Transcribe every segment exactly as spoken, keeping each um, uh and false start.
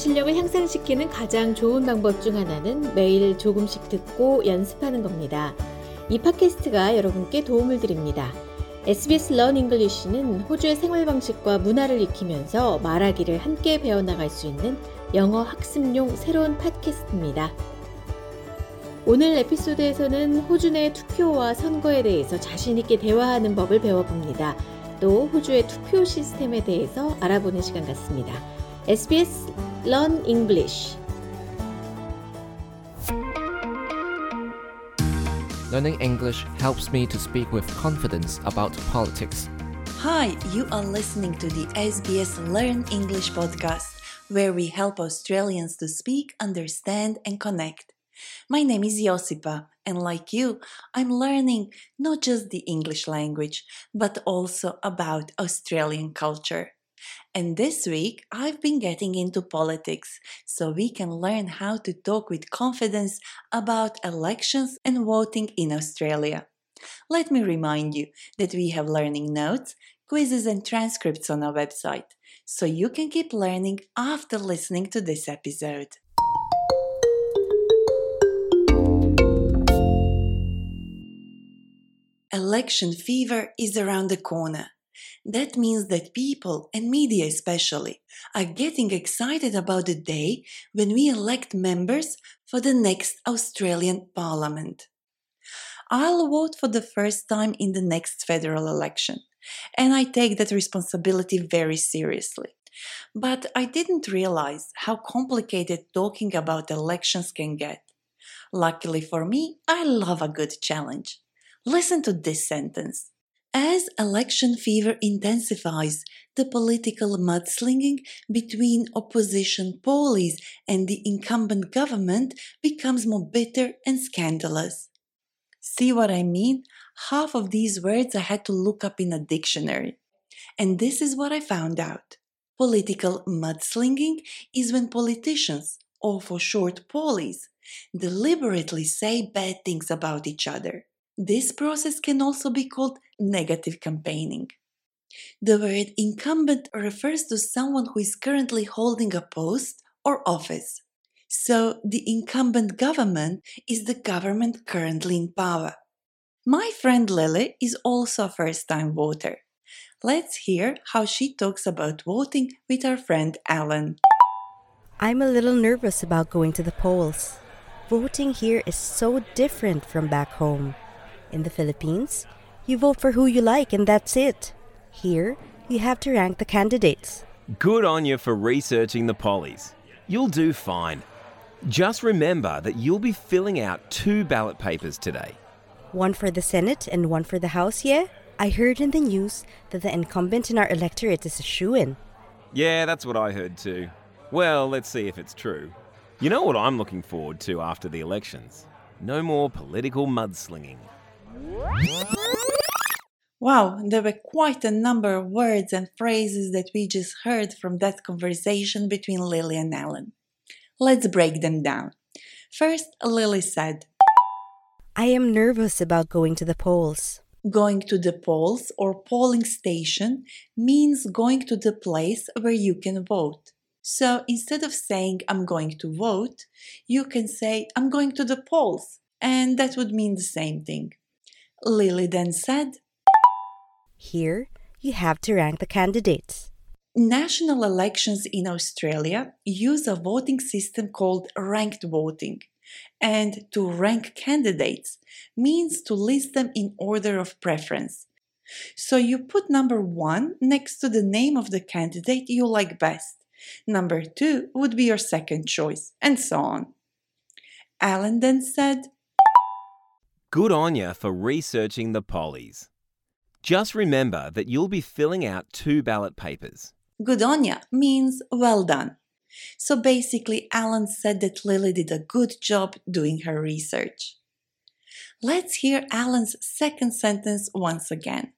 실력을 향상시키는 가장 좋은 방법 중 하나는 매일 조금씩 듣고 연습하는 겁니다. 이 팟캐스트가 여러분께 도움을 드립니다. 에스비에스 Learn English는 호주의 생활 방식과 문화를 익히면서 말하기를 함께 배워나갈 수 있는 영어 학습용 새로운 팟캐스트입니다. 오늘 에피소드에서는 호주 내 투표와 선거에 대해서 자신있게 대화하는 법을 배워봅니다. 또 호주의 투표 시스템에 대해서 알아보는 시간 같습니다. 에스비에스 Learn English Learning English helps me to speak with confidence about politics. Hi, you are listening to the 에스비에스 Learn English podcast, where we help Australians to speak, understand and connect. My name is Josipa, and like you, I'm learning not just the English language, but also about Australian culture. And this week, I've been getting into politics, so we can learn how to talk with confidence about elections and voting in Australia. Let me remind you that we have learning notes, quizzes and transcripts on our website, so you can keep learning after listening to this episode. Election fever is around the corner. That means that people, and media especially, are getting excited about the day when we elect members for the next Australian Parliament. I'll vote for the first time in the next federal election, and I take that responsibility very seriously. But I didn't realize how complicated talking about elections can get. Luckily for me, I love a good challenge. Listen to this sentence. As election fever intensifies, the political mudslinging between opposition pollies and the incumbent government becomes more bitter and scandalous. See what I mean? Half of these words I had to look up in a dictionary. And this is what I found out. Political mudslinging is when politicians, or for short pollies, deliberately say bad things about each other. This process can also be called negative campaigning. The word incumbent refers to someone who is currently holding a post or office. So, the incumbent government is the government currently in power. My friend Lily is also a first-time voter. Let's hear how she talks about voting with our friend Ellen. I'm a little nervous about going to the polls. Voting here is so different from back home. In the Philippines, you vote for who you like and that's it. Here, you have to rank the candidates. Good on you for researching the pollies. You'll do fine. Just remember that you'll be filling out two ballot papers today. One for the Senate and one for the House, yeah? I heard in the news that the incumbent in our electorate is a shoo-in. Yeah, that's what I heard too. Well, let's see if it's true. You know what I'm looking forward to after the elections? No more political mudslinging. Wow, there were quite a number of words and phrases that we just heard from that conversation between Lily and Ellen. Let's break them down. First, Lily said, I am nervous about going to the polls. Going to the polls or polling station means going to the place where you can vote. So instead of saying I'm going to vote, you can say I'm going to the polls, and that would mean the same thing. Lily then said, Here, you have to rank the candidates. National elections in Australia use a voting system called ranked voting. And to rank candidates means to list them in order of preference. So you put number one next to the name of the candidate you like best. Number two would be your second choice, and so on. Alan then said, Good on ya for researching the pollies. Just remember that you'll be filling out two ballot papers. Good on ya means well done. So basically, Alan said that Lily did a good job doing her research. Let's hear Alan's second sentence once again.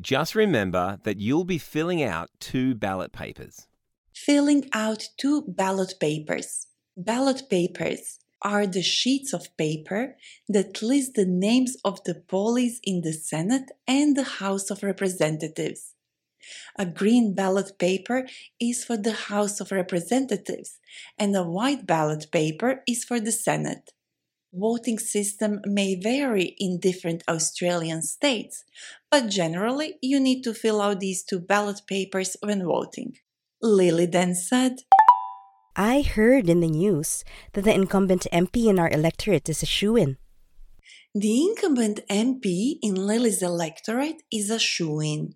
Just remember that you'll be filling out two ballot papers. Filling out two ballot papers. Ballot papers are the sheets of paper that list the names of the pollies in the Senate and the House of Representatives. A green ballot paper is for the House of Representatives, and a white ballot paper is for the Senate. Voting system may vary in different Australian states, but generally you need to fill out these two ballot papers when voting. Lily then said, I heard in the news that the incumbent M P in our electorate is a shoo-in. The incumbent M P in Lily's electorate is a shoo-in.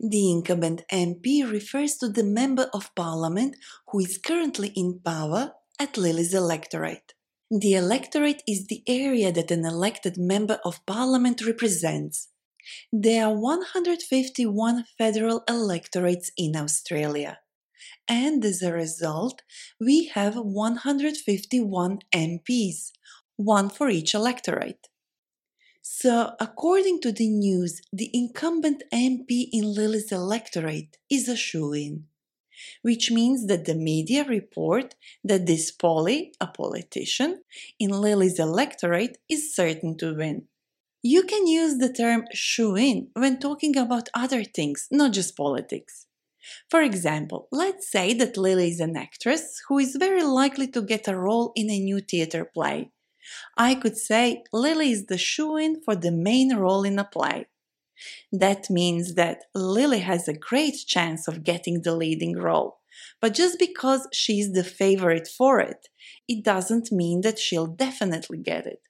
The incumbent M P refers to the Member of Parliament who is currently in power at Lily's electorate. The electorate is the area that an elected Member of Parliament represents. There are one hundred fifty-one federal electorates in Australia. And as a result, we have one hundred fifty-one M Ps, one for each electorate. So, according to the news, the incumbent M P in Lily's electorate is a shoo-in, which means that the media report that this Polly, a politician, in Lily's electorate is certain to win. You can use the term shoo-in when talking about other things, not just politics. For example, let's say that Lily is an actress who is very likely to get a role in a new theatre play. I could say Lily is the shoo-in for the main role in a play. That means that Lily has a great chance of getting the leading role, but just because she is the favourite for it, it doesn't mean that she'll definitely get it.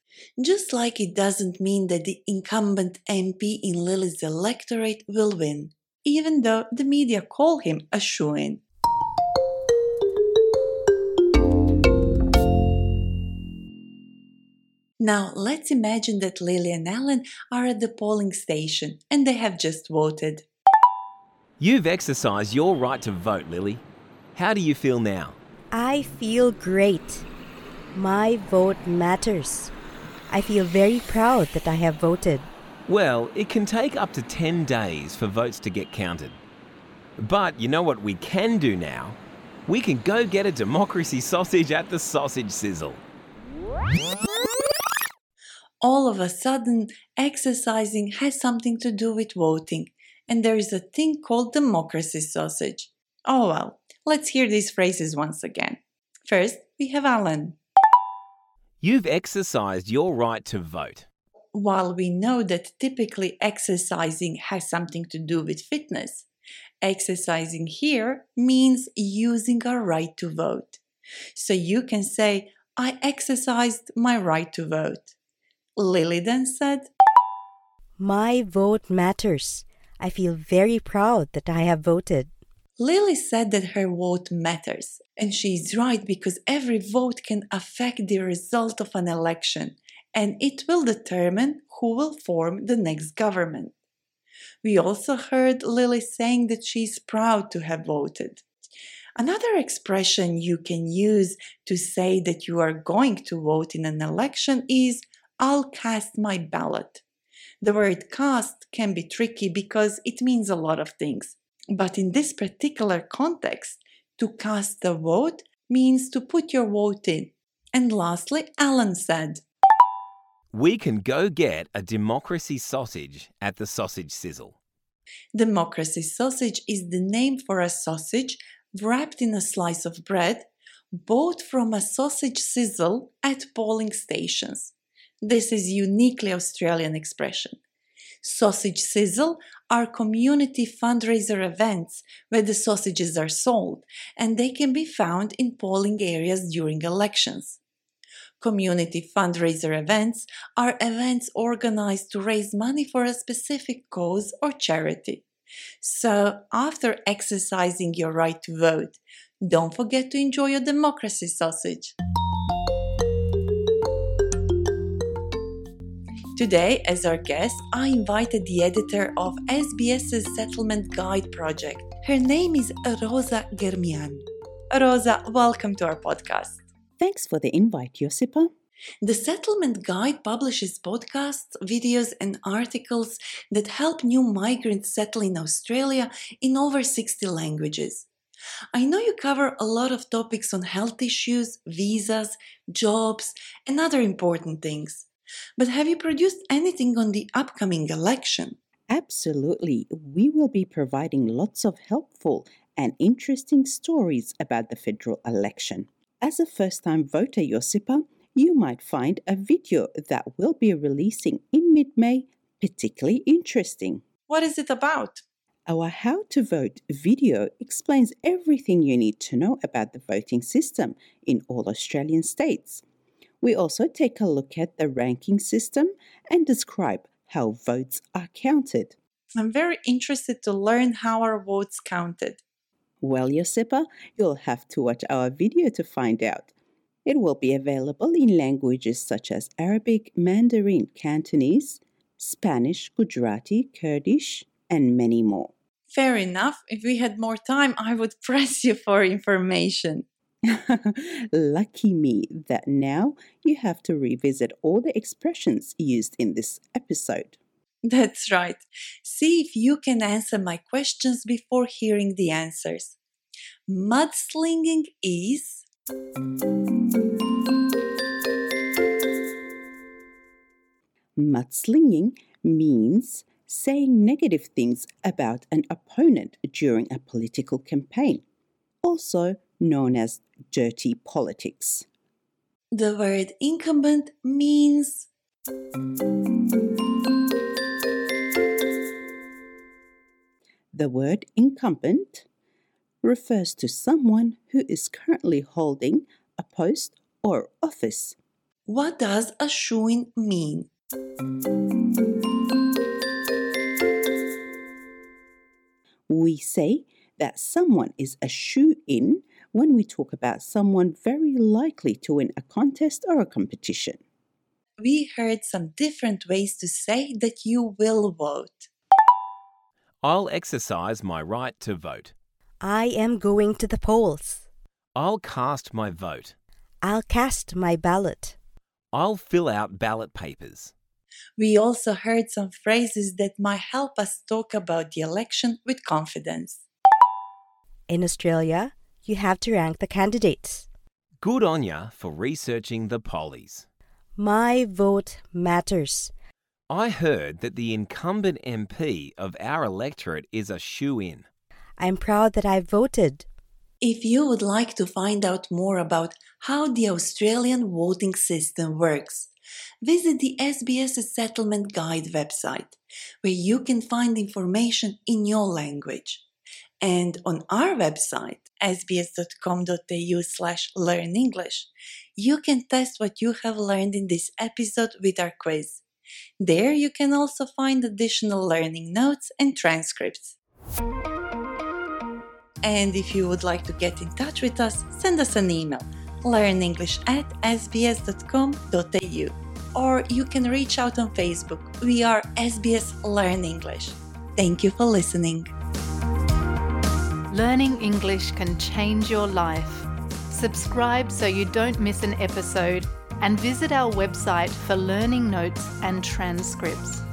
Just like it doesn't mean that the incumbent M P in Lily's electorate will win, even though the media call him a shoo-in. Now, let's imagine that Lily and Ellen are at the polling station and they have just voted. You've exercised your right to vote, Lily. How do you feel now? I feel great. My vote matters. I feel very proud that I have voted. Well, it can take up to ten days for votes to get counted. But you know what we can do now? We can go get a democracy sausage at the sausage sizzle. All of a sudden, exercising has something to do with voting, and there is a thing called democracy sausage. Oh well, let's hear these phrases once again. First, we have Ellen. You've exercised your right to vote. While we know that typically exercising has something to do with fitness, exercising here means using our right to vote. So you can say, I exercised my right to vote. Lily then said, My vote matters. I feel very proud that I have voted. Lily said that her vote matters, and she is right because every vote can affect the result of an election, and it will determine who will form the next government. We also heard Lily saying that she is proud to have voted. Another expression you can use to say that you are going to vote in an election is I'll cast my ballot. The word cast can be tricky because it means a lot of things. But in this particular context, to cast a vote means to put your vote in. And lastly, Ellen said, We can go get a democracy sausage at the sausage sizzle. Democracy sausage is the name for a sausage wrapped in a slice of bread, bought from a sausage sizzle at polling stations. This is uniquely Australian expression. Sausage sizzle are community fundraiser events where the sausages are sold, and they can be found in polling areas during elections. Community fundraiser events are events organized to raise money for a specific cause or charity. So, after exercising your right to vote, don't forget to enjoy your democracy sausage. Today, as our guest, I invited the editor of S B S's Settlement Guide Project. Her name is Rosa Germian. Rosa, welcome to our podcast. Thanks for the invite, Josipa. The Settlement Guide publishes podcasts, videos and articles that help new migrants settle in Australia in over sixty languages. I know you cover a lot of topics on health issues, visas, jobs and other important things. But have you produced anything on the upcoming election? Absolutely. We will be providing lots of helpful and interesting stories about the federal election. As a first-time voter, Josipa, you might find a video that we'll be releasing in mid-May particularly interesting. What is it about? Our How to Vote video explains everything you need to know about the voting system in all Australian states. We also take a look at the ranking system and describe how votes are counted. I'm very interested to learn how our votes counted. Well, Josipa, you'll have to watch our video to find out. It will be available in languages such as Arabic, Mandarin, Cantonese, Spanish, Gujarati, Kurdish, and many more. Fair enough. If we had more time, I would press you for information. Lucky me that now you have to revisit all the expressions used in this episode. That's right. See if you can answer my questions before hearing the answers. Mudslinging is... Mudslinging means saying negative things about an opponent during a political campaign, also known as dirty politics. The word incumbent means... The word incumbent refers to someone who is currently holding a post or office. What does a shoo-in mean? We say that someone is a shoo-in when we talk about someone very likely to win a contest or a competition. We heard some different ways to say that you will vote. I'll exercise my right to vote. I am going to the polls. I'll cast my vote. I'll cast my ballot. I'll fill out ballot papers. We also heard some phrases that might help us talk about the election with confidence. In Australia, you have to rank the candidates. Good on ya for researching the pollies. My vote matters. I heard that the incumbent M P of our electorate is a shoo-in. I'm proud that I voted. If you would like to find out more about how the Australian voting system works, visit the S B S Settlement Guide website, where you can find information in your language. And on our website, sbs.com.au slash learn English, you can test what you have learned in this episode with our quiz. There you can also find additional learning notes and transcripts. And if you would like to get in touch with us, send us an email. learn english at sbs dot com dot a u, or you can reach out on Facebook. We are S B S Learn English. Thank you for listening. Learning English can change your life. Subscribe so you don't miss an episode and visit our website for learning notes and transcripts.